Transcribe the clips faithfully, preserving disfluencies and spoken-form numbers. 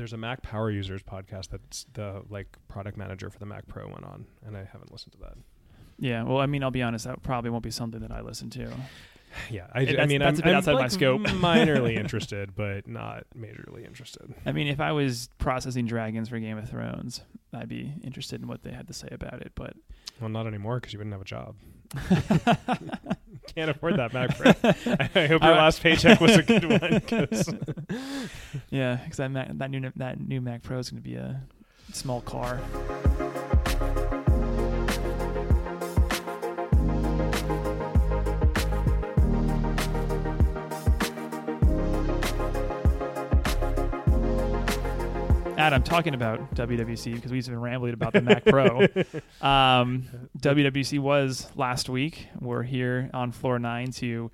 there's a Mac Power Users podcast that's the like product manager for the Mac Pro went on, and I haven't listened to that. Yeah, well, I mean, I'll be honest, that probably won't be something that I listen to. Yeah, I, I mean, that's I'm, a bit outside I'm like my scope. Minorly interested, but not majorly interested. I mean, if I was processing dragons for Game of Thrones, I'd be interested in what they had to say about it. But well, not anymore because you wouldn't have a job. Can't afford that Mac Pro. I hope your uh, last paycheck was a good one. Cause yeah, because that Mac, that new that new Mac Pro is going to be a small car. Adam, talking about W W D C, because we've been rambling about the Mac Pro. Um, W W D C was last week. We're here on floor nine to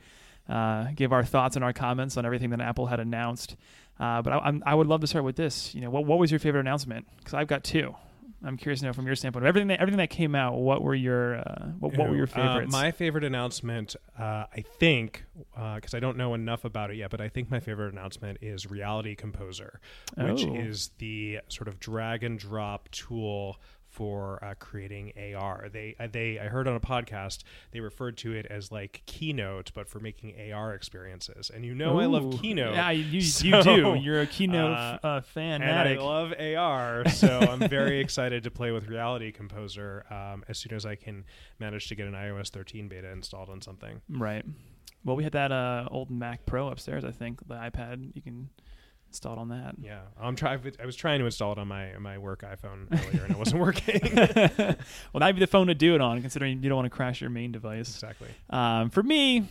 uh, give our thoughts and our comments on everything that Apple had announced. Uh, but I, I'm, I would love to start with this. You know, what, what was your favorite announcement? Because I've got two. I'm curious to know from your standpoint of everything that everything that came out. What were your uh, what, what were your favorites? Uh, my favorite announcement, uh, I think, because uh, I don't know enough about it yet, but I think my favorite announcement is Reality Composer, oh. which is the sort of drag and drop tool for uh, creating A R. They uh, they I heard on a podcast they referred to it as like Keynote, but for making A R experiences. And you know Ooh. I love Keynote. Yeah, you, so, you do. You're a Keynote uh, uh, fan. And I love A R, so I'm very excited to play with Reality Composer um, as soon as I can manage to get an i O S thirteen beta installed on something. Right. Well, we had that uh, old Mac Pro upstairs. I think the iPad you can. Installed on that. Yeah, I'm trying. I was trying to install it on my my work iPhone earlier, and it wasn't working. Well, that'd be the phone to do it on, considering you don't want to crash your main device. Exactly. Um, for me,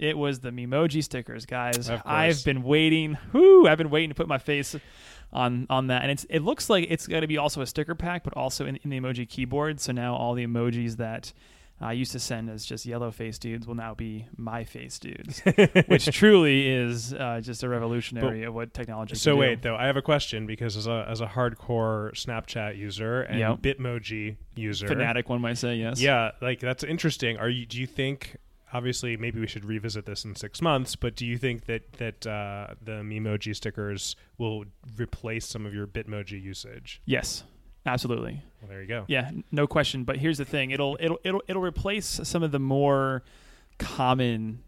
it was the Memoji stickers, guys. I've been waiting. Whoo! I've been waiting to put my face on on that, and it's it looks like it's going to be also a sticker pack, but also in, in the emoji keyboard. So now all the emojis that I used to send as just yellow face dudes will now be my face dudes, which truly is uh, just a revolutionary but, of what technology so can do. So wait, though, I have a question because as a as a hardcore Snapchat user and yep. Bitmoji user. Fanatic, one might say, yes. Yeah, like that's interesting. Are you? Do you think, obviously, maybe we should revisit this in six months, but do you think that, that uh, the Memoji stickers will replace some of your Bitmoji usage? Yes. Absolutely. Well, there you go. Yeah, no question. But here's the thing: it'll it'll it'll it'll replace some of the more common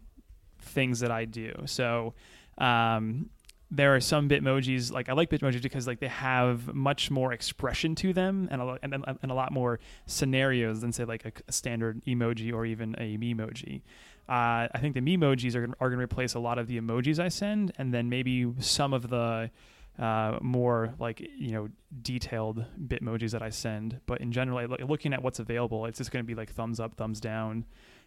things that I do. So um, there are some Bitmojis. Like I like Bitmojis because like they have much more expression to them, and a lot and, and a lot more scenarios than say like a, a standard emoji or even a memoji. Uh, I think the memojis are are going to replace a lot of the emojis I send, and then maybe some of the. Uh, more like, you know, detailed Bitmojis that I send. But in general, like, looking at what's available, it's just going to be like thumbs up, thumbs down,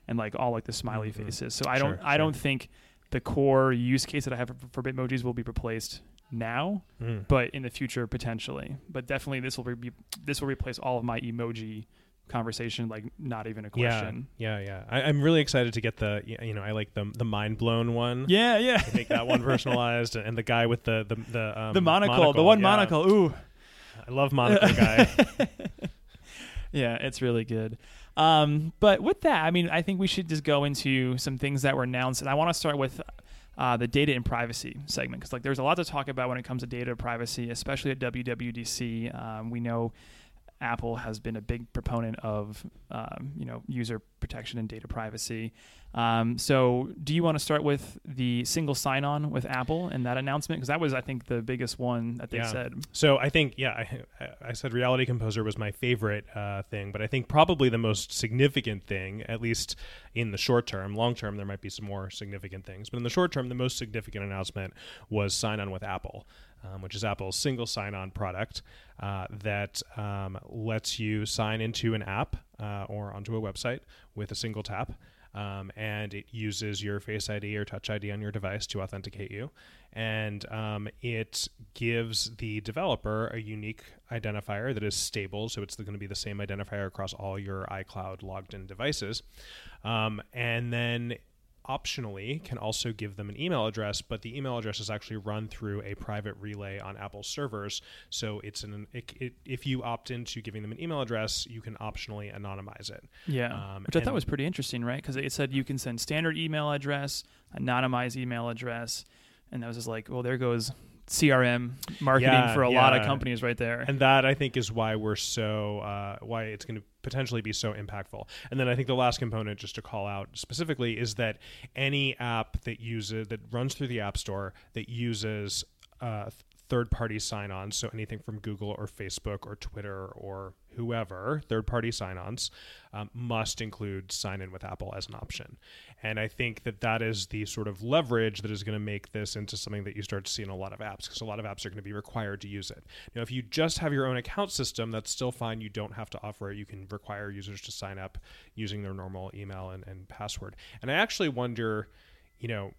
and like all like the smiley mm-hmm. faces. So I sure, don't, sure. I don't think the core use case that I have for, for Bitmojis will be replaced now, mm. but in the future potentially. But definitely, this will be this will replace all of my emoji conversation, like not even a question. Yeah, yeah, yeah. I, I'm really excited to get the, you know, I like the the mind blown one. Yeah, yeah. I make that one personalized, and the guy with the the the, um, the monocle, monocle, the one yeah. monocle. Ooh, I love monocle guy. Yeah, it's really good. Um, but with that, I mean, I think we should just go into some things that were announced, and I want to start with uh, the data and privacy segment because like there's a lot to talk about when it comes to data privacy, especially at W W D C. Um, we know. Apple has been a big proponent of, um, you know, user protection and data privacy. Um, so do you want to start with the single sign-on with Apple and that announcement? Because that was, I think, the biggest one that they yeah. said. So I think, yeah, I, I said Reality Composer was my favorite uh, thing, but I think probably the most significant thing, at least in the short term, long term, there might be some more significant things. But in the short term, the most significant announcement was sign-on with Apple. Um, which is Apple's single sign-on product uh, that um, lets you sign into an app uh, or onto a website with a single tap. Um, and it uses your Face I D or Touch I D on your device to authenticate you. And um, it gives the developer a unique identifier that is stable. So it's going to be the same identifier across all your iCloud logged-in devices. Um, and then... optionally can also give them an email address, but the email address is actually run through a private relay on Apple servers. So it's an it, it, if you opt into giving them an email address, you can optionally anonymize it. Yeah, um, which I thought was pretty interesting, right? Because it said you can send standard email address, anonymized email address, and I was just like, well, there goes C R M marketing yeah, for a yeah. lot of companies right there. And that, I think, is why we're so, uh, why it's going to potentially be so impactful. And then I think the last component, just to call out specifically, is that any app that uses, that runs through the App Store that uses uh, third-party sign-ons, so anything from Google or Facebook or Twitter or whoever, third-party sign-ons, um, must include Sign in with Apple as an option. And I think that that is the sort of leverage that is going to make this into something that you start to see in a lot of apps, because a lot of apps are going to be required to use it. Now, if you just have your own account system, that's still fine. You don't have to offer it. You can require users to sign up using their normal email and, and password. And I actually wonder, you know,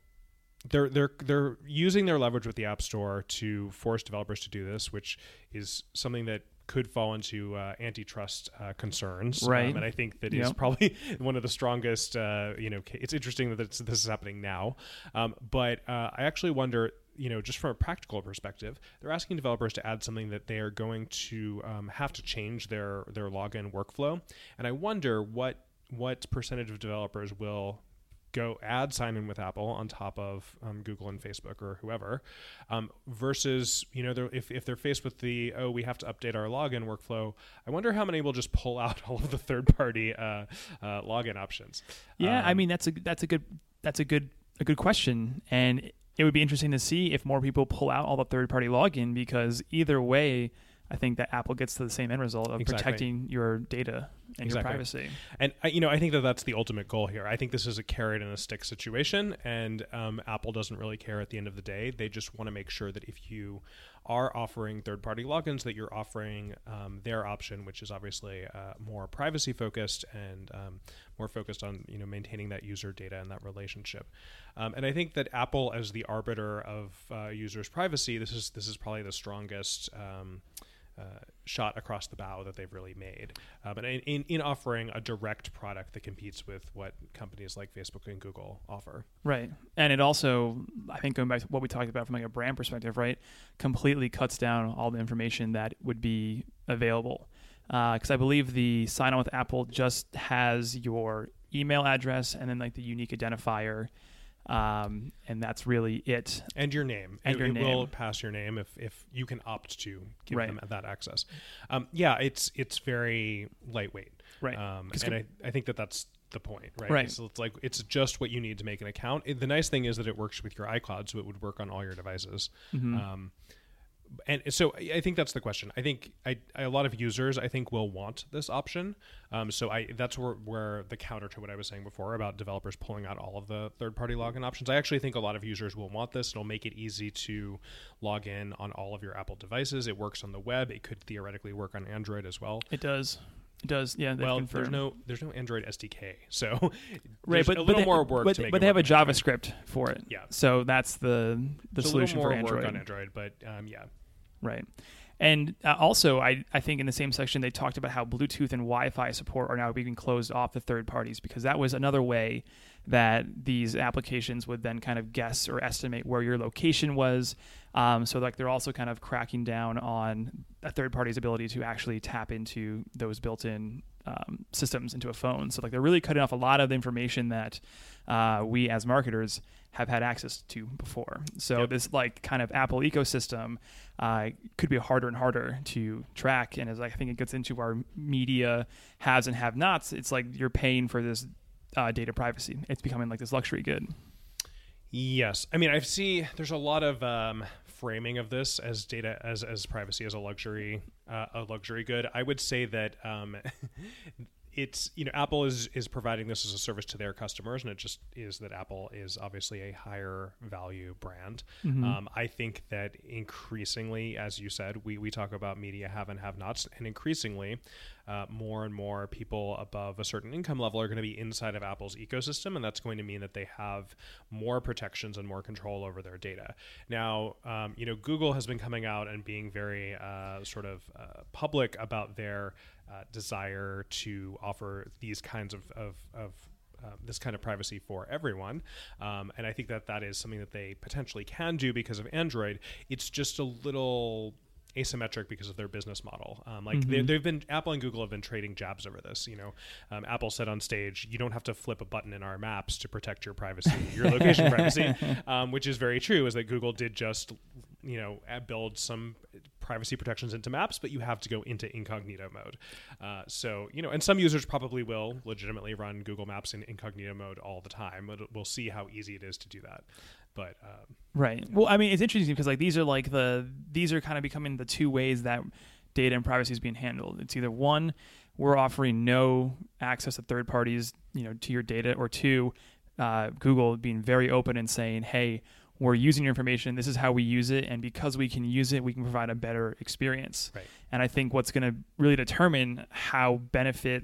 They're they're they're using their leverage with the App Store to force developers to do this, which is something that could fall into uh, antitrust uh, concerns, right? Um, and I think that yep. is probably one of the strongest. Uh, you know, it's interesting that it's, this is happening now, um, but uh, I actually wonder, you know, just from a practical perspective, they're asking developers to add something that they are going to um, have to change their their login workflow, and I wonder what what percentage of developers will go add Sign in with Apple on top of um, Google and Facebook or whoever, um, versus, you know, if, if they're faced with the, oh, we have to update our login workflow, I wonder how many will just pull out all of the third-party uh, uh, login options. Yeah, um, I mean, that's a that's a good that's a good a good question, and it would be interesting to see if more people pull out all the third-party login, because either way, I think that Apple gets to the same end result of exactly. protecting your data and exactly. your privacy. And, you know, I think that that's the ultimate goal here. I think this is a carrot and a stick situation, and um, Apple doesn't really care at the end of the day. They just want to make sure that if you are offering third-party logins, that you're offering um, their option, which is obviously uh, more privacy-focused and um, more focused on, you know, maintaining that user data and that relationship. Um, and I think that Apple, as the arbiter of uh, users' privacy, this is this is probably the strongest Um, Uh, shot across the bow that they've really made. Uh, but in, in, in offering a direct product that competes with what companies like Facebook and Google offer. Right. And it also, I think going back to what we talked about from like a brand perspective, right, completely cuts down all the information that would be available. Because uh, I believe the Sign On with Apple just has your email address and then like the unique identifier. Um, and that's really it. And your name. And it, your it name. Will pass your name if, if you can opt to give right. them that access. Um, yeah, it's it's very lightweight. Right. Um, and I, I think that that's the point, right? Right. So it's like, it's just what you need to make an account. It, the nice thing is that it works with your iCloud, so it would work on all your devices. Mm-hmm. Um, and so I think that's the question. I think I, I, a lot of users, I think, will want this option. Um, so I that's where, where the counter to what I was saying before about developers pulling out all of the third-party login options. I actually think a lot of users will want this. It'll make it easy to log in on all of your Apple devices. It works on the web. It could theoretically work on Android as well. It does. It does. Yeah. Well, confirmed. there's no there's no Android S D K, so right, but, a little but they, more work. But, to make but it they have a JavaScript Android. for it. Yeah. So that's the the so solution a little more for Android. Work on Android, but um, yeah. Right. And uh, also, I, I think in the same section, they talked about how Bluetooth and Wi-Fi support are now being closed off to third parties, because that was another way that these applications would then kind of guess or estimate where your location was. Um, so like they're also kind of cracking down on a third party's ability to actually tap into those built-in um, systems into a phone. So like they're really cutting off a lot of the information that uh, we as marketers have had access to before. So yep. this like kind of Apple ecosystem uh, could be harder and harder to track. And as I think it gets into our media haves and have nots, it's like you're paying for this uh, data privacy. It's becoming like this luxury good. Yes. I mean, I see there's a lot of um, framing of this as data, as, as privacy as a luxury, uh, a luxury good. I would say that um, it's, you know, Apple is, is providing this as a service to their customers, and it just is that Apple is obviously a higher value brand. Mm-hmm. Um, I think that increasingly, as you said, we, we talk about media have and have nots, and increasingly uh, more and more people above a certain income level are going to be inside of Apple's ecosystem, and that's going to mean that they have more protections and more control over their data. Now, um, you know, Google has been coming out and being very uh, sort of uh, public about their Uh, desire to offer these kinds of, of, of uh, this kind of privacy for everyone. Um, and I think that that is something that they potentially can do because of Android. It's just a little asymmetric because of their business model. Um, like mm-hmm. they, they've been, Apple and Google have been trading jabs over this. You know, um, Apple said on stage, "You don't have to flip a button in our maps to protect your privacy, your location privacy," um, which is very true. Is that Google did just you know, build some privacy protections into Maps, but you have to go into incognito mode. Uh, so, you know, and some users probably will legitimately run Google Maps in incognito mode all the time. We'll see how easy it is to do that. But um, right. You know. Well, I mean, it's interesting because like these are like the these are kind of becoming the two ways that data and privacy is being handled. It's either one, we're offering no access to third parties, you know, to your data, or two, uh, Google being very open and saying, hey, we're using your information. This is how we use it. And because we can use it, we can provide a better experience. Right. And I think what's going to really determine how benefit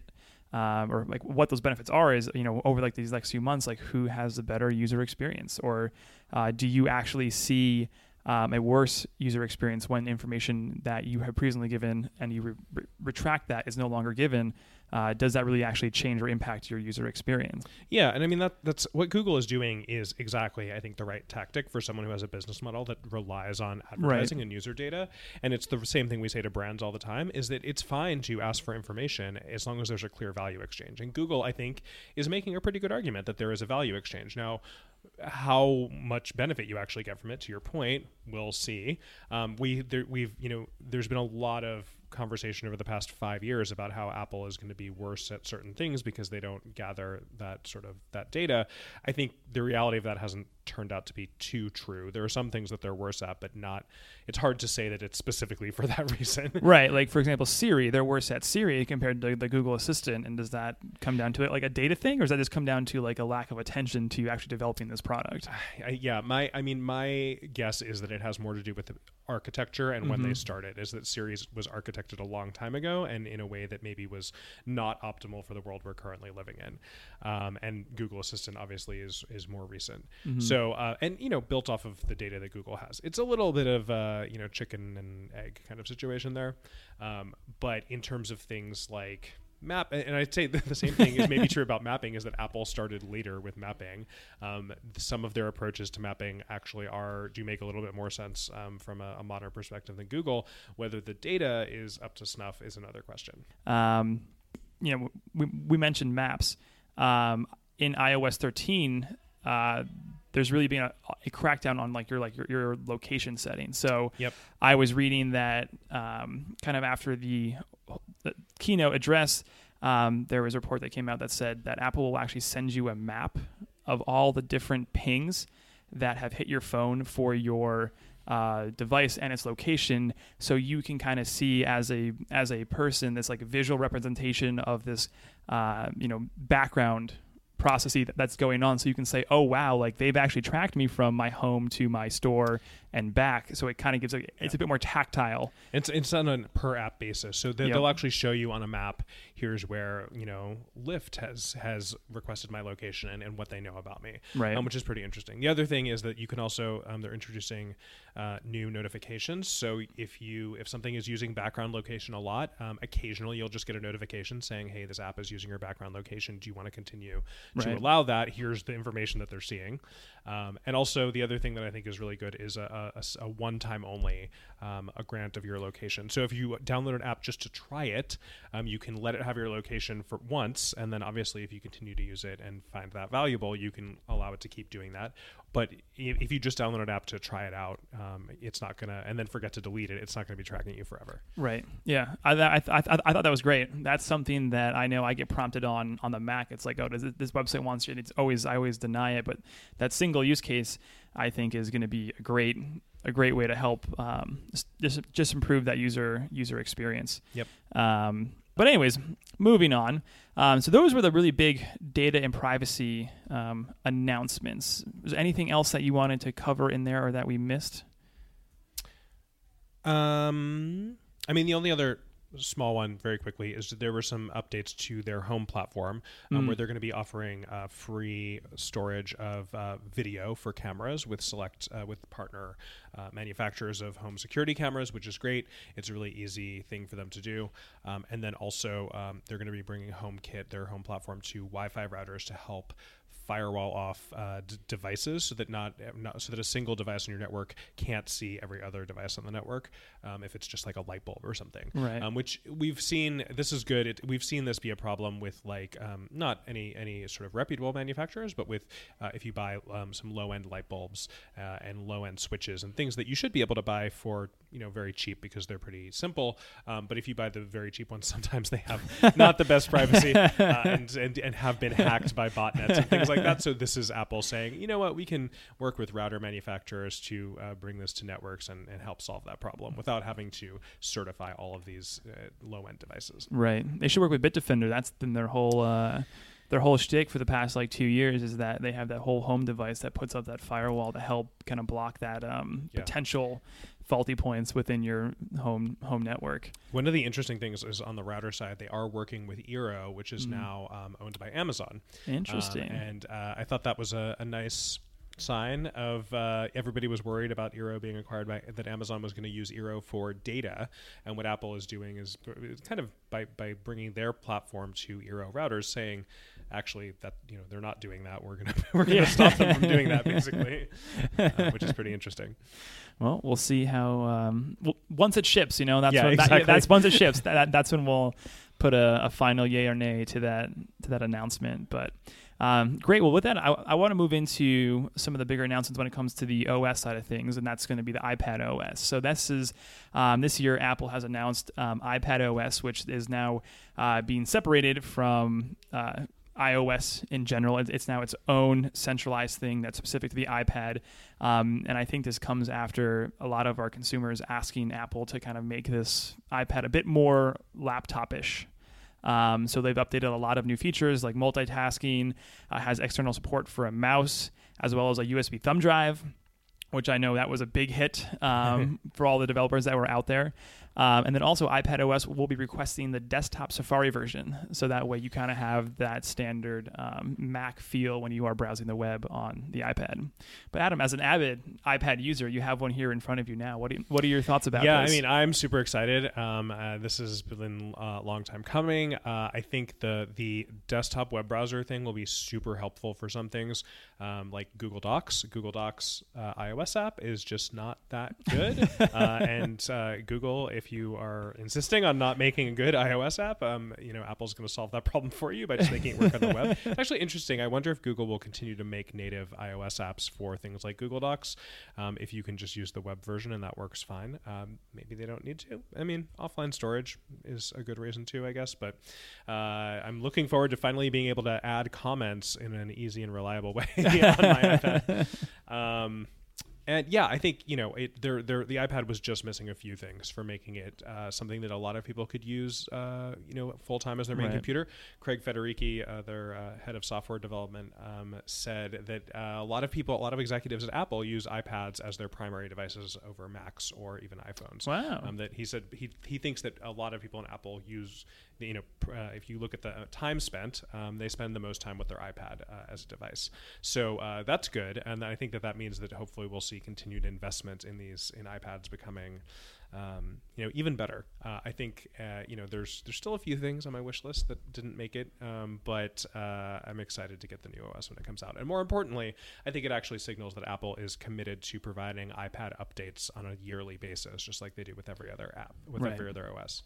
um, or like what those benefits are is, you know, over like these next few months, like who has the better user experience, or uh, do you actually see um, a worse user experience when information that you have previously given and you re- re- retract that is no longer given? Uh, does that really actually change or impact your user experience? Yeah, and I mean, that that's what Google is doing is exactly, I think, the right tactic for someone who has a business model that relies on advertising right. and user data. And it's the same thing we say to brands all the time, is that it's fine to ask for information as long as there's a clear value exchange. And Google, I think, is making a pretty good argument that there is a value exchange. Now, how much benefit you actually get from it, to your point, we'll see. Um, we there, we've you know, there's been a lot of conversation over the past five years about how Apple is going to be worse at certain things because they don't gather that sort of that data. I think the reality of that hasn't turned out to be too true. There are some things that they're worse at, but not, it's hard to say that it's specifically for that reason. Right. Like, for example, Siri, they're worse at Siri compared to the Google Assistant. And does that come down to it like a data thing, or does that just come down to like a lack of attention to actually developing this product? I, I, yeah. My, I mean, my guess is that it has more to do with the architecture and mm-hmm. when they started, is that Siri was architected a long time ago and in a way that maybe was not optimal for the world we're currently living in. Um, and Google Assistant obviously is, is more recent. Mm-hmm. So So, uh, and, you know, built off of the data that Google has. It's a little bit of, uh, you know, chicken and egg kind of situation there. Um, but in terms of things like map, and I'd say the same thing is maybe true about mapping, is that Apple started later with mapping. Um, some of their approaches to mapping actually are, do make a little bit more sense um, from a, a modern perspective than Google. Whether the data is up to snuff is another question. Um, you know, we, we mentioned maps. Um, in iOS thirteen, uh, there's really been a, a crackdown on like your like your, your location settings. So yep. I was reading that um, kind of after the, the keynote address, um, there was a report that came out that said that Apple will actually send you a map of all the different pings that have hit your phone for your uh, device and its location, so you can kind of see as a as a person this like visual representation of this uh, you know background processing that's going on, so you can say, oh wow, like they've actually tracked me from my home to my store and back. So it kind of gives a, it's yeah. a bit more tactile. It's it's on a per app basis, so they, yep. they'll actually show you on a map, here's where, you know, Lyft has has requested my location and, and what they know about me, right um, which is pretty interesting. The other thing is that you can also um, they're introducing uh, new notifications. So if you if something is using background location a lot, um, occasionally you'll just get a notification saying, hey, this app is using your background location, do you want to continue to right. allow that? Here's the information that they're seeing. Um, and also the other thing that I think is really good is a, a, a one-time only um, a grant of your location. So if you download an app just to try it, um, you can let it have your location for once, and then obviously if you continue to use it and find that valuable, you can allow it to keep doing that. But if you just download an app to try it out, um, it's not gonna, and then forget to delete it, it's not gonna be tracking you forever. Right. Yeah. I th- I, th- I, th- I thought that was great. That's something that I know I get prompted on on the Mac. It's like, oh, does it, this website wants you? It's always I always deny it. But that single use case, I think, is going to be a great a great way to help um, just just improve that user user experience. Yep. Um, But anyways, moving on. Um, so those were the really big data and privacy um, announcements. Was there anything else that you wanted to cover in there or that we missed? Um, I mean, the only other small one very quickly is that there were some updates to their home platform um, mm. where they're going to be offering uh, free storage of uh, video for cameras with select uh, with partner uh, manufacturers of home security cameras, which is great. It's a really easy thing for them to do. Um, and then also um, they're going to be bringing HomeKit, their home platform, to Wi-Fi routers to help firewall off uh, d- devices so that not, not so that a single device on your network can't see every other device on the network um, if it's just like a light bulb or something. Right. Um, which we've seen. This is good. It, we've seen this be a problem with like um, not any any sort of reputable manufacturers, but with uh, if you buy um, some low end light bulbs uh, and low end switches and things that you should be able to buy for you know very cheap because they're pretty simple. Um, but if you buy the very cheap ones, sometimes they have not the best privacy uh, and, and and have been hacked by botnets and things like that. So this is Apple saying, you know what, we can work with router manufacturers to uh, bring this to networks and, and help solve that problem without having to certify all of these uh, low-end devices. Right. They should work with Bitdefender. That's been their whole... Uh Their whole shtick for the past like two years is that they have that whole home device that puts up that firewall to help kind of block that um, yeah. potential faulty points within your home home network. One of the interesting things is on the router side, they are working with Eero, which is mm. now um, owned by Amazon. Interesting. Um, and uh, I thought that was a, a nice... sign of uh, everybody was worried about Eero being acquired by that Amazon was going to use Eero for data, and what Apple is doing is kind of by by bringing their platform to Eero routers, saying actually that you know they're not doing that. We're gonna we're gonna yeah. stop them from doing that basically, uh, which is pretty interesting. Well, we'll see how um, well, once it ships. You know that's yeah, when exactly. that, that's once it ships. That, that's when we'll put a, a final yay or nay to that to that announcement, but. Um, great. Well, with that, I, I want to move into some of the bigger announcements when it comes to the O S side of things, and that's going to be the iPad O S. So this is um, this year, Apple has announced um, iPad O S, which is now uh, being separated from uh, iOS in general. It's now its own centralized thing that's specific to the iPad, um, and I think this comes after a lot of our consumers asking Apple to kind of make this iPad a bit more laptop-ish. Um, so they've updated a lot of new features like multitasking, uh, has external support for a mouse, as well as a U S B thumb drive, which I know that was a big hit um, for all the developers that were out there. Um, and then also iPad O S will be requesting the desktop Safari version. So that way you kind of have that standard um, Mac feel when you are browsing the web on the iPad. But Adam, as an avid iPad user, you have one here in front of you now. What do you, what are your thoughts about yeah, this? Yeah, I mean, I'm super excited. Um, uh, this has been a uh, long time coming. Uh, I think the, the desktop web browser thing will be super helpful for some things um, like Google Docs. Google Docs uh, iOS app is just not that good. uh, and uh, Google... If you are insisting on not making a good iOS app, um, you know, Apple's going to solve that problem for you by just making it work on the web. It's actually interesting. I wonder if Google will continue to make native iOS apps for things like Google Docs. Um, if you can just use the web version and that works fine, um, maybe they don't need to. I mean, offline storage is a good reason too, I guess. But uh, I'm looking forward to finally being able to add comments in an easy and reliable way on my iPad. Um, And yeah, I think, you know, it, there, there, the iPad was just missing a few things for making it uh, something that a lot of people could use, uh, you know, full-time as their main right. computer. Craig Federici, uh, their uh, head of software development, um, said that uh, a lot of people, a lot of executives at Apple use iPads as their primary devices over Macs or even iPhones. Wow. Um, that he said he, he thinks that a lot of people in Apple use... You know, uh, if you look at the time spent, um, they spend the most time with their iPad uh, as a device. So uh, that's good, and I think that that means that hopefully we'll see continued investment in these in iPads becoming, um, you know, even better. Uh, I think uh, you know, there's there's still a few things on my wish list that didn't make it, um, but uh, I'm excited to get the new O S when it comes out. And more importantly, I think it actually signals that Apple is committed to providing iPad updates on a yearly basis, just like they do with every other app, with right. every other O S.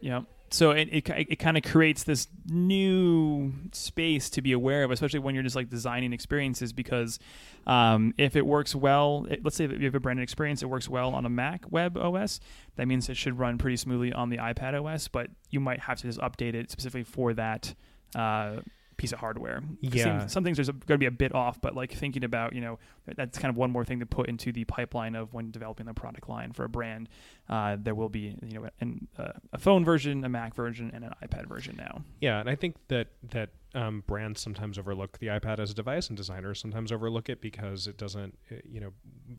Yeah. So it it, it kind of creates this new space to be aware of, especially when you're just like designing experiences, because um, if it works well, it, let's say that you have a branded experience, it works well on a Mac web O S, that means it should run pretty smoothly on the iPad O S, but you might have to just update it specifically for that uh, piece of hardware. Yeah. Some, some things are going to be a bit off, but like thinking about, you know, that's kind of one more thing to put into the pipeline of when developing the product line for a brand. Uh, there will be, you know, an, uh, a phone version, a Mac version, and an iPad version now. Yeah, and I think that that um, brands sometimes overlook the iPad as a device, and designers sometimes overlook it because it doesn't, it, you know,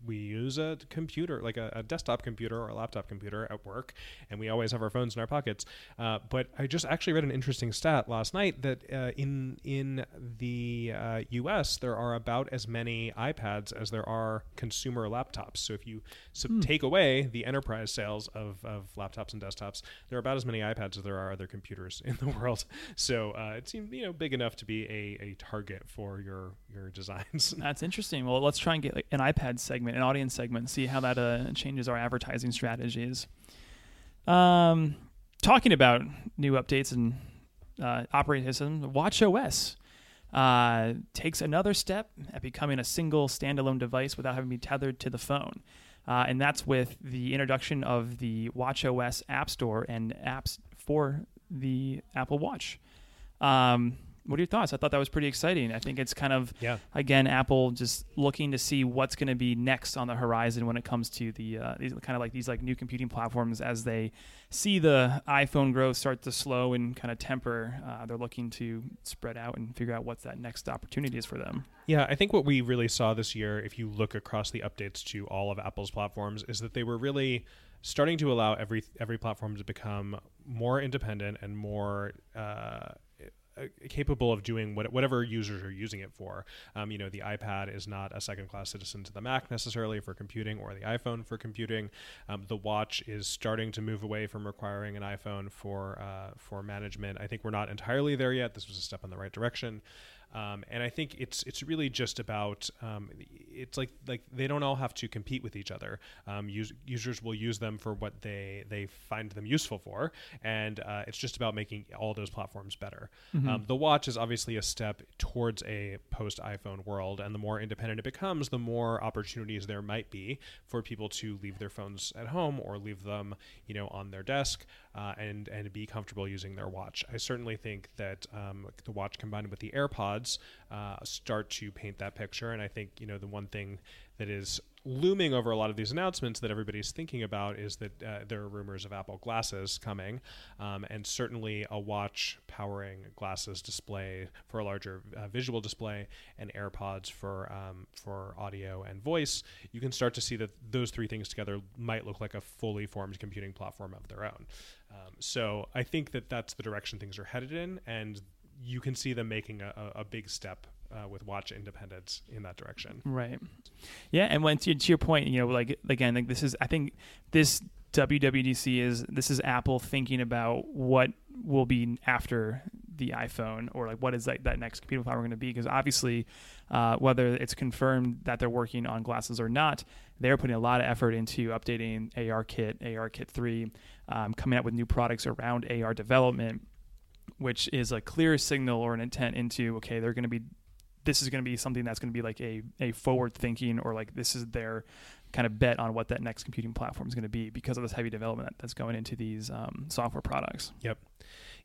we use a computer, like a, a desktop computer or a laptop computer at work, and we always have our phones in our pockets. Uh, but I just actually read an interesting stat last night that uh, in in the uh, U S there are about as many iPads as there are consumer laptops. So if you sub- mm. take away the enterprise sales of, of laptops and desktops, there are about as many iPads as there are other computers in the world. So uh, it seems, you know, big enough to be a, a target for your, your designs. That's interesting. Well, let's try and get like an iPad segment, an audience segment, see how that uh, changes our advertising strategies. Um, talking about new updates and uh, operating system, watchOS uh, takes another step at becoming a single standalone device without having to be tethered to the phone. Uh, and that's with the introduction of the watchOS App Store and apps for the Apple Watch. Um, what are your thoughts? I thought that was pretty exciting. I think it's kind of, yeah. again, Apple just looking to see what's going to be next on the horizon when it comes to the uh, these kind of like these like new computing platforms as they see the iPhone growth start to slow and kind of temper. Uh, they're looking to spread out and figure out what's that next opportunity is for them. Yeah, I think what we really saw this year, if you look across the updates to all of Apple's platforms, is that they were really starting to allow every every platform to become more independent and more uh, capable of doing what, whatever users are using it for. Um, you know, the iPad is not a second-class citizen to the Mac necessarily for computing, or the iPhone for computing. Um, the watch is starting to move away from requiring an iPhone for uh, for management. I think we're not entirely there yet. This was a step in the right direction. Um, and I think it's it's really just about um, it's like like they don't all have to compete with each other. Um, us- users will use them for what they they find them useful for, and uh, it's just about making all those platforms better. Mm-hmm. Um, the watch is obviously a step towards a post iPhone world, and the more independent it becomes, the more opportunities there might be for people to leave their phones at home or leave them, you know, on their desk. Uh, and and be comfortable using their watch. I certainly think that um, the watch combined with the AirPods uh, start to paint that picture. And I think, you know, the one thing that is looming over a lot of these announcements that everybody's thinking about is that uh, there are rumors of Apple glasses coming, um, and certainly a watch powering glasses display for a larger uh, visual display, and AirPods for um, for audio and voice. You can start to see that those three things together might look like a fully formed computing platform of their own. Um, so I think that that's the direction things are headed in, and you can see them making a, a, a big step uh, with watch independence in that direction. Right. Yeah, and when to, to your point, you know, like again, like this is, I think this W W D C is this is Apple thinking about what will be after the iPhone, or like what is that, that next computing platform going to be? Because obviously, uh, whether it's confirmed that they're working on glasses or not, they're putting a lot of effort into updating ARKit, ARKit three, um, coming out with new products around A R development, which is a clear signal or an intent into, okay, they're going to be, this is going to be something that's going to be like a, a forward thinking, or like this is their kind of bet on what that next computing platform is going to be because of this heavy development that's going into these um, software products. Yep.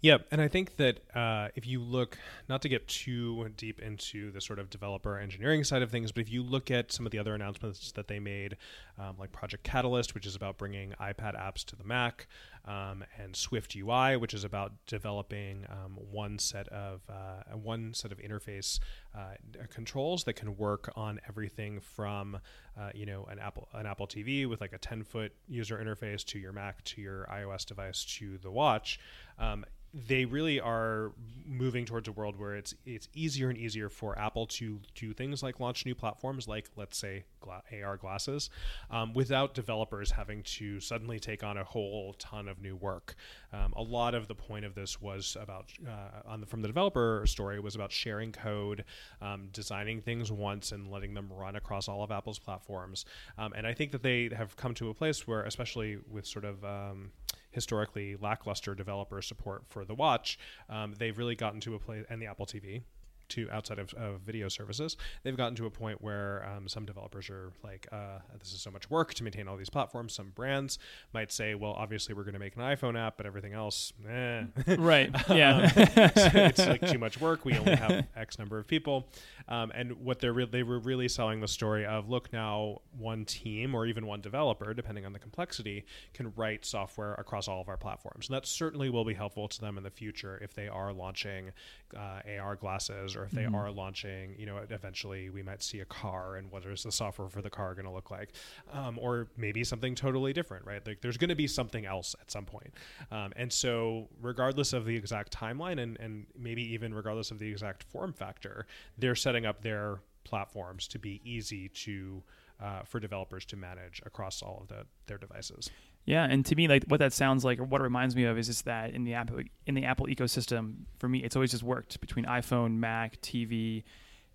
Yep. And I think that uh, if you look, not to get too deep into the sort of developer engineering side of things, but if you look at some of the other announcements that they made, um, like Project Catalyst, which is about bringing iPad apps to the Mac, um, and SwiftUI, which is about developing um, one set of uh, one set of interface uh, controls that can work on everything from uh, you know an Apple an Apple T V with like a ten foot user interface to your Mac, to your iOS device, to the watch. Um, they really are moving towards a world where it's it's easier and easier for Apple to do things like launch new platforms, like let's say gla- A R glasses, um, without developers having to suddenly take on a whole ton of new work. Um, a lot of the point of this was about uh, on the, from the developer story was about sharing code, um, designing things once and letting them run across all of Apple's platforms. Um, and I think that they have come to a place where, especially with sort of um, historically lackluster developer support for the watch, um, they've really gotten to a place, and the Apple T V, to outside of, of video services, they've gotten to a point where um, some developers are like, uh, this is so much work to maintain all these platforms. Some brands might say, well, obviously we're going to make an iPhone app, but everything else, eh. Right, yeah. um, so it's like too much work. We only have X number of people. Um, and what they're re- they were really selling the story of, look, now one team or even one developer, depending on the complexity, can write software across all of our platforms. And that certainly will be helpful to them in the future if they are launching uh, A R glasses, or if they mm-hmm. are launching, you know, eventually we might see a car, and what is the software for the car going to look like? Um, or maybe something totally different, right? Like there's going to be something else at some point. Um, and so regardless of the exact timeline, and, and maybe even regardless of the exact form factor, they're setting up their platforms to be easy to, uh, for developers to manage across all of the, their devices. Yeah, and to me, like what that sounds like, or what it reminds me of, is just that in the Apple in the Apple ecosystem, for me, it's always just worked between iPhone, Mac, T V.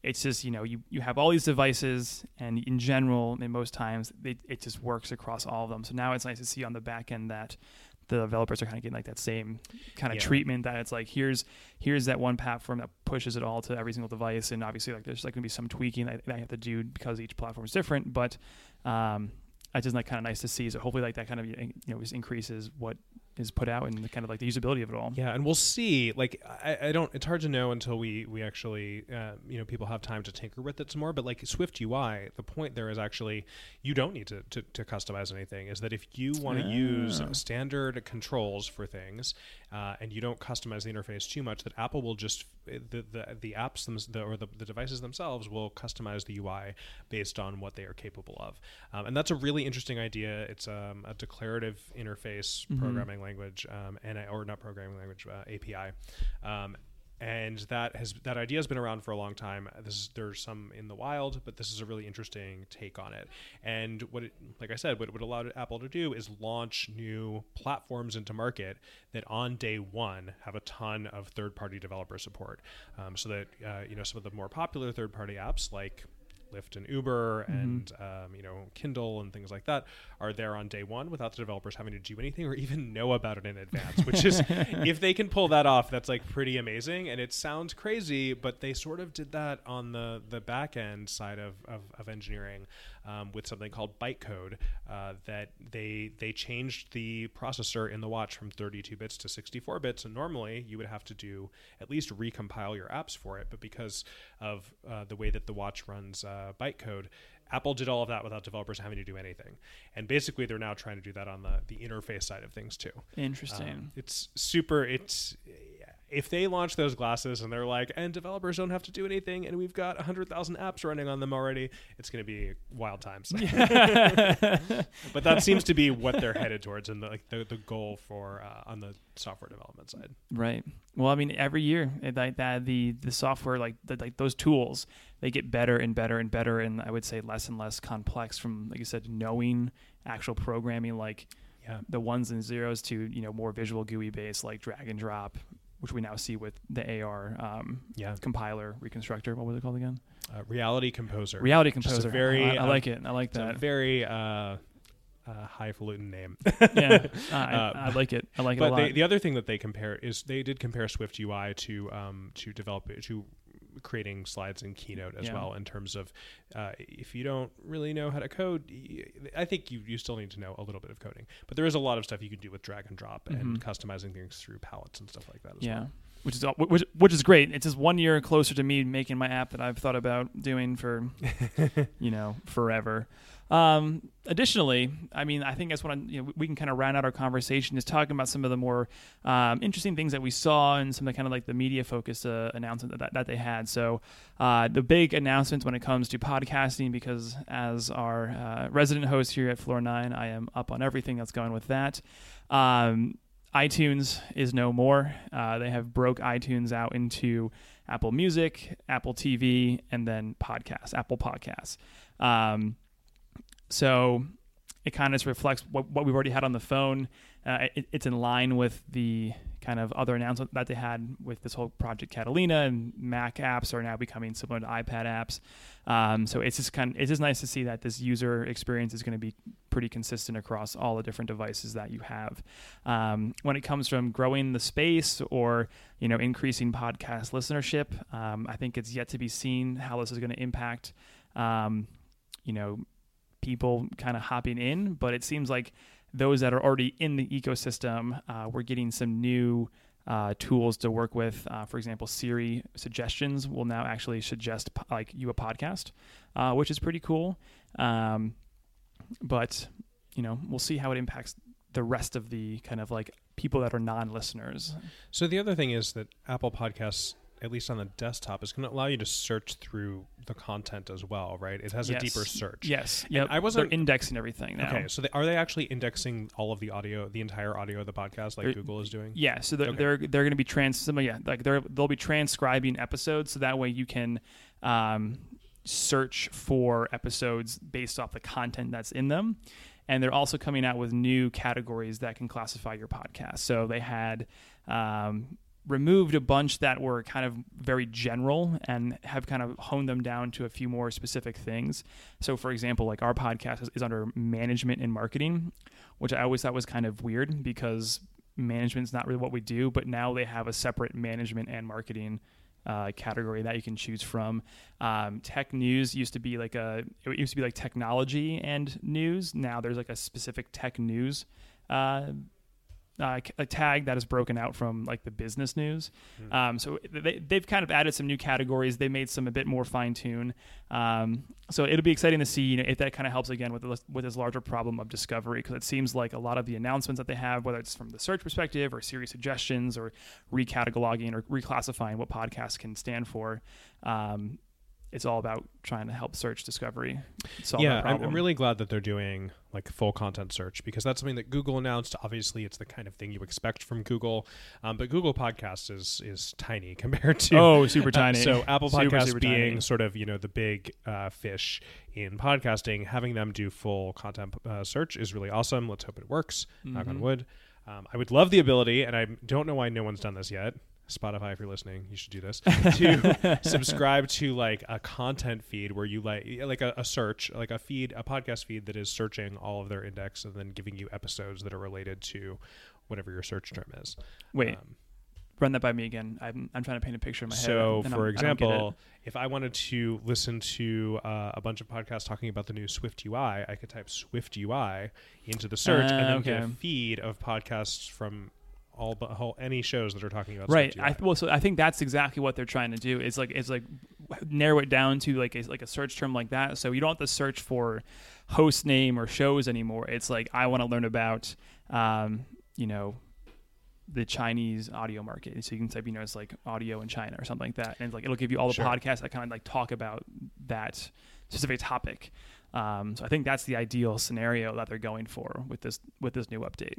It's just, you know, you, you have all these devices, and in general, and most times, it, it just works across all of them. So now it's nice to see on the back end that the developers are kind of getting like that same kind of yeah. treatment, that it's like, here's here's that one platform that pushes it all to every single device, and obviously, like there's like going to be some tweaking that I have to do because each platform is different, but... Um, It's just like kind of nice to see. So hopefully, like that kind of you know just increases what is put out and the kind of like the usability of it all. Yeah, and we'll see. Like I, I don't. It's hard to know until we we actually uh, you know people have time to tinker with it some more. But like SwiftUI, the point there is actually you don't need to to, to customize anything. Is that if you want to yeah. use standard controls for things uh, and you don't customize the interface too much, that Apple will just the the, the apps them, the, or the, the devices themselves will customize the U I based on what they are capable of. Um, and that's a really interesting idea. It's um, a declarative interface mm-hmm. programming language, um, and I, or not programming language, uh, A P I, um, and that has that idea has been around for a long time. This is, there's some in the wild, but this is a really interesting take on it. And what, it, like I said, what it would allow Apple to do is launch new platforms into market that on day one have a ton of third-party developer support, um, so that uh, you know some of the more popular third-party apps like Lyft and Uber mm-hmm. and um, you know Kindle and things like that are there on day one without the developers having to do anything or even know about it in advance, which is if they can pull that off, that's like pretty amazing. And it sounds crazy, but they sort of did that on the the back end side of of, of engineering um, with something called bytecode uh, that they they changed the processor in the watch from thirty-two bits to sixty-four bits, and normally you would have to do at least recompile your apps for it, but because of uh, the way that the watch runs uh, bytecode, Apple did all of that without developers having to do anything, and basically they're now trying to do that on the, the interface side of things too. Interesting. Um, it's super. It's if they launch those glasses and they're like, and developers don't have to do anything, and we've got a hundred thousand apps running on them already, it's going to be wild times. But that seems to be what they're headed towards, and the, like the the goal for uh, on the software development side. Right. Well, I mean, every year like that, the the software like the, like those tools, they get better and better and better, and I would say less and less complex from, like you said, knowing actual programming, like yeah. the ones and zeros, to you know more visual G U I based, like drag and drop, which we now see with the A R um, yeah. compiler reconstructor. What was it called again? Uh, Reality Composer. Reality Composer. Very, I, I um, like it. I like that. It's a very. Uh, Uh, highfalutin name. yeah, uh, I, I like it. I like but it a lot. They, the other thing that they compare is they did compare SwiftUI to um, to develop to creating slides in Keynote as yeah. well, in terms of uh, if you don't really know how to code, I think you, you still need to know a little bit of coding, but there is a lot of stuff you can do with drag and drop mm-hmm. and customizing things through palettes and stuff like that as yeah. well. Which is which, which is great. It's just one year closer to me making my app that I've thought about doing for, you know, forever. Um, additionally, I mean, I think that's what I, you know, we can kind of round out our conversation is talking about some of the more um, interesting things that we saw and some of the kind of like the media focused uh, announcement that, that they had. So uh, the big announcements when it comes to podcasting, because as our uh, resident host here at Floor nine, I am up on everything that's going with that. Um, iTunes is no more. Uh, they have broke iTunes out into Apple Music, Apple T V, and then podcasts, Apple Podcasts. Um, so it kind of just reflects what, what we've already had on the phone. Uh, it, it's in line with the kind of other announcement that they had with this whole Project Catalina, and Mac apps are now becoming similar to iPad apps. Um, so it's just kind of, it's just nice to see that this user experience is going to be pretty consistent across all the different devices that you have. Um, when it comes from growing the space or, you know, increasing podcast listenership, um, I think it's yet to be seen how this is going to impact, um, you know, people kind of hopping in, but it seems like those that are already in the ecosystem, uh, we're getting some new uh, tools to work with. Uh, for example, Siri suggestions will now actually suggest po- like you a podcast, uh, which is pretty cool. Um, but, you know, we'll see how it impacts the rest of the kind of like people that are non-listeners. So the other thing is that Apple Podcasts, at least on the desktop, is going to allow you to search through the content as well, right? It has yes. a deeper search. Yes. Yep. I wasn't They're indexing everything now. Okay. So they, are they actually indexing all of the audio, the entire audio of the podcast, like they're, Google is doing? Yeah. So they're okay. they're, they're going to be trans. Yeah. Like they're they'll be transcribing episodes, so that way you can um, search for episodes based off the content that's in them. And they're also coming out with new categories that can classify your podcast. So they had um, removed a bunch that were kind of very general and have kind of honed them down to a few more specific things. So, for example, like our podcast is, is under management and marketing, which I always thought was kind of weird because management's not really what we do. But now they have a separate management and marketing Uh, category that you can choose from. Um, tech news used to be like a it used to be like technology and news. Now there's like a specific tech news uh, uh, a tag that is broken out from like the business news. Mm. Um, so they they've kind of added some new categories. They made some a bit more fine tune. Um, so it'll be exciting to see, you know, if that kind of helps again with the, with this larger problem of discovery, because it seems like a lot of the announcements that they have, whether it's from the search perspective or Siri suggestions or recategorizing or reclassifying what podcasts can stand for, um, it's all about trying to help search discovery solve yeah, that problem. Yeah, I'm, I'm really glad that they're doing like full content search, because that's something that Google announced. Obviously, it's the kind of thing you expect from Google, um, but Google Podcasts is is tiny compared to oh, super tiny. Uh, so Apple Podcasts super, super being tiny. Sort of, you know, the big uh, fish in podcasting, having them do full content uh, search is really awesome. Let's hope it works. Mm-hmm. Knock on wood. Um, I would love the ability, and I don't know why no one's done this yet. Spotify, if you're listening, you should do this, to subscribe to like a content feed where you like like a, a search, like a feed, a podcast feed that is searching all of their index and then giving you episodes that are related to whatever your search term is. Wait, um, run that by me again. I'm, I'm trying to paint a picture in my so head. So for I'm, example, I if I wanted to listen to uh, a bunch of podcasts talking about the new SwiftUI, I could type SwiftUI into the search uh, and then okay. get a feed of podcasts from all but whole, any shows that are talking about right. I, well, so I think that's exactly what they're trying to do. It's like it's like narrow it down to like a, like a search term like that. So you don't have to search for host name or shows anymore. It's like I want to learn about um, you know the Chinese audio market. So you can type, you know, it's like audio in China or something like that, and it's like it'll give you all the sure. podcasts that kind of like talk about that specific topic. Um, so I think that's the ideal scenario that they're going for with this with this new update.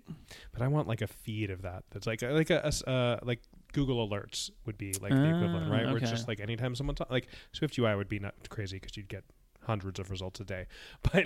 But I want like a feed of that. That's like like a, a uh, like Google Alerts would be like uh, the equivalent, right? Okay. Where it's just like anytime someone talks, like SwiftUI would be not crazy because you'd get hundreds of results a day, but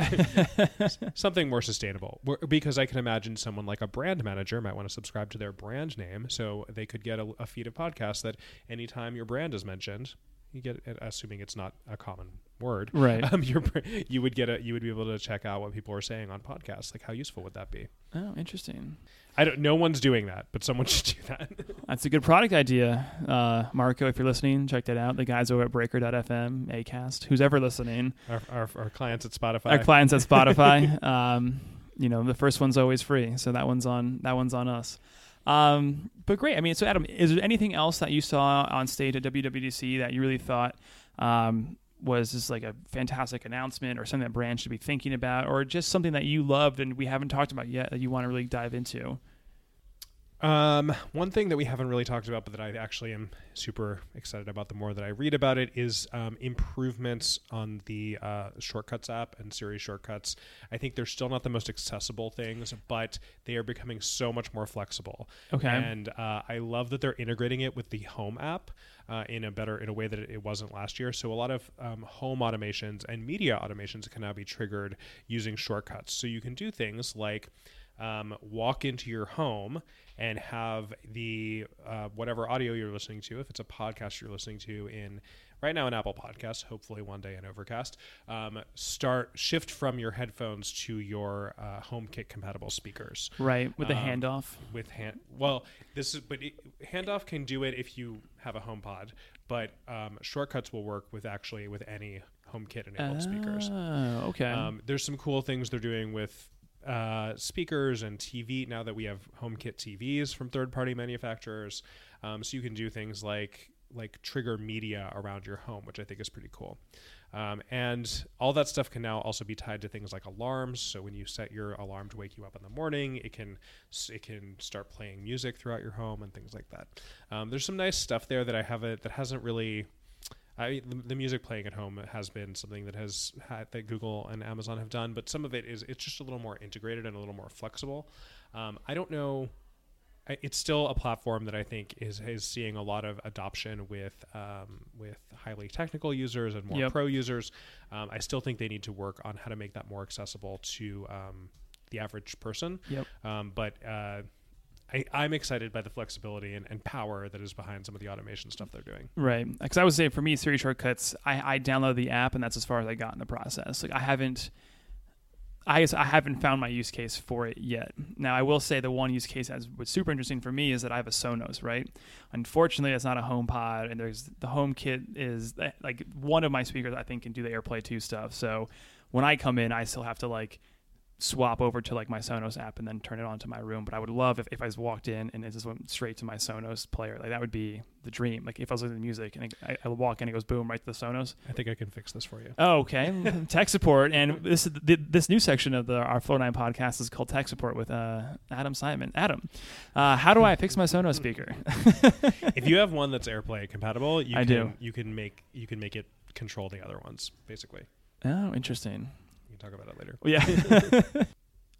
something more sustainable. We're, because I can imagine someone like a brand manager might want to subscribe to their brand name, so they could get a, a feed of podcasts that anytime your brand is mentioned, you get, assuming it's not a common word, right? Um, you're, you would get a, you would be able to check out what people are saying on podcasts. Like, how useful would that be? Oh, interesting. I don't. No one's doing that, but someone should do that. That's a good product idea, uh, Marco. If you're listening, check that out. The guys over at Breaker dot F M, Acast, who's ever listening. Our, our, our clients at Spotify. Our clients at Spotify. um, you know, the first one's always free, so that one's on that one's on us. Um, but great. I mean, so Adam, is there anything else that you saw on stage at W W D C that you really thought um, was just like a fantastic announcement or something that brands should be thinking about, or just something that you loved and we haven't talked about yet that you want to really dive into? Um, one thing that we haven't really talked about, but that I actually am super excited about the more that I read about it, is um, improvements on the uh, Shortcuts app and Siri Shortcuts. I think they're still not the most accessible things, but they are becoming so much more flexible. Okay. And uh, I love that they're integrating it with the Home app uh, in a better, in a way that it wasn't last year. So a lot of um, home automations and media automations can now be triggered using Shortcuts. So you can do things like um, walk into your home and have the uh, whatever audio you're listening to, if it's a podcast you're listening to in right now in Apple Podcasts, hopefully one day in Overcast, um, start shift from your headphones to your uh, HomeKit compatible speakers. Right, with um, a handoff. With hand, well, this is but it, handoff can do it if you have a HomePod, but um, Shortcuts will work with actually with any HomeKit enabled uh, speakers. Oh, okay. Um, there's some cool things they're doing with uh speakers and T V now that we have HomeKit T Vs from third-party manufacturers, um so you can do things like like trigger media around your home, which I think is pretty cool. Um, and all that stuff can now also be tied to things like alarms. So when you set your alarm to wake you up in the morning, it can it can start playing music throughout your home and things like that. Um, there's some nice stuff there that I haven't that hasn't really I, the, the music playing at home has been something that has had, that Google and Amazon have done, but some of it is it's just a little more integrated and a little more flexible. Um, I don't know. I, it's still a platform that I think is is seeing a lot of adoption with um, with highly technical users and more yep. pro users. Um, I still think they need to work on how to make that more accessible to um, the average person. Yep. Um, but uh, I, I'm excited by the flexibility and, and power that is behind some of the automation stuff they're doing. Right. Because I would say for me, Siri Shortcuts, I, I download the app and that's as far as I got in the process. Like I haven't... I guess I haven't found my use case for it yet. Now, I will say the one use case that's what's super interesting for me is that I have a Sonos, right? Unfortunately, that's not a HomePod, and there's the HomeKit is like one of my speakers I think can do the AirPlay two stuff. So when I come in, I still have to like swap over to like my Sonos app and then turn it on to my room. But I would love if, if I just walked in and it just went straight to my Sonos player. Like that would be the dream. Like if I was listening to music and I, I walk in, it goes boom right to the Sonos. I think I can fix this for you. Oh, okay. Tech support. And this the, this new section of the our Floor nine podcast is called Tech Support with uh, Adam Simon. Adam, uh, how do I fix my Sonos speaker? If you have one that's AirPlay compatible, you I can do. you can make you can make it control the other ones basically. Oh, interesting. Talk about it later. Yeah.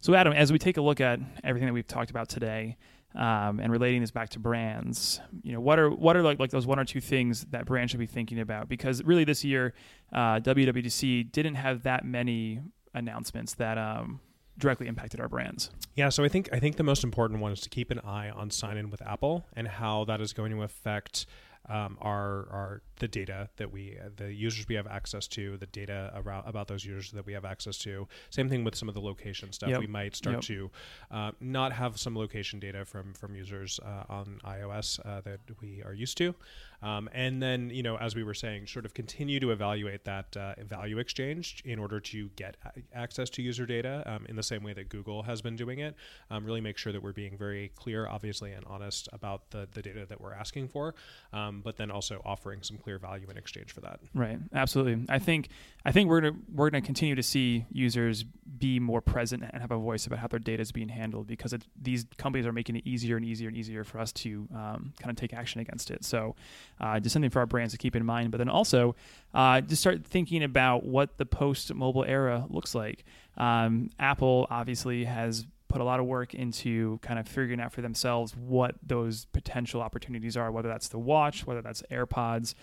So Adam, as we take a look at everything that we've talked about today, um, and relating this back to brands, you know, what are what are like, like those one or two things that brands should be thinking about? Because really this year, uh, W W D C didn't have that many announcements that um, directly impacted our brands. Yeah. So I think I think the most important one is to keep an eye on Sign In with Apple and how that is going to affect. Um, are are the data that we, uh, the users we have access to, the data around, about those users that we have access to. Same thing with some of the location stuff. Yep. We might start yep. to uh, not have some location data from from users uh, on iOS uh, that we are used to. Um, and then, you know, as we were saying, sort of continue to evaluate that uh, value exchange in order to get a- access to user data um, in the same way that Google has been doing it. Um, really make sure that we're being very clear, obviously, and honest about the, the data that we're asking for, um, but then also offering some clear value in exchange for that. Right. Absolutely. I think I think we're gonna we're gonna continue to see users be more present and have a voice about how their data is being handled because it, these companies are making it easier and easier and easier for us to um, kind of take action against it. So. Uh, just something for our brands to keep in mind, but then also uh, just start thinking about what the post-mobile era looks like. Um, Apple obviously has put a lot of work into kind of figuring out for themselves what those potential opportunities are, whether that's the watch, whether that's AirPods.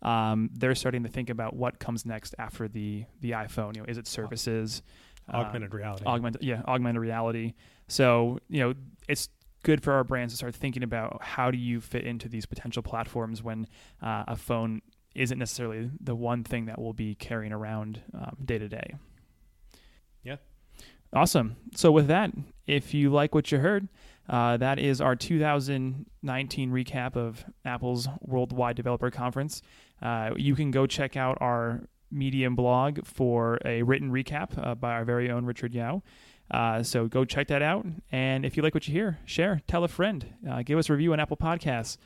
Um, they're starting to think about what comes next after the the iPhone. You know, is it services? Augmented um, reality. Augmented, yeah, augmented reality. So, you know, it's good for our brands to start thinking about how do you fit into these potential platforms when uh, a phone isn't necessarily the one thing that we'll be carrying around um, day to day. Yeah. Awesome. So with that, if you like what you heard, uh, that is our two thousand nineteen recap of Apple's Worldwide Developer Conference. Uh, you can go check out our Medium blog for a written recap uh, by our very own Richard Yao. Uh, so go check that out. And if you like what you hear, share, tell a friend, uh, give us a review on Apple Podcasts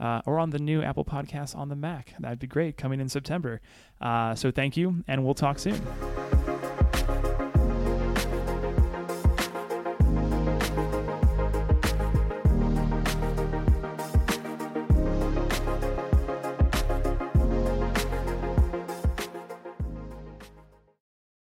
uh, or on the new Apple Podcasts on the Mac. That'd be great coming in September. Uh, so thank you, and we'll talk soon.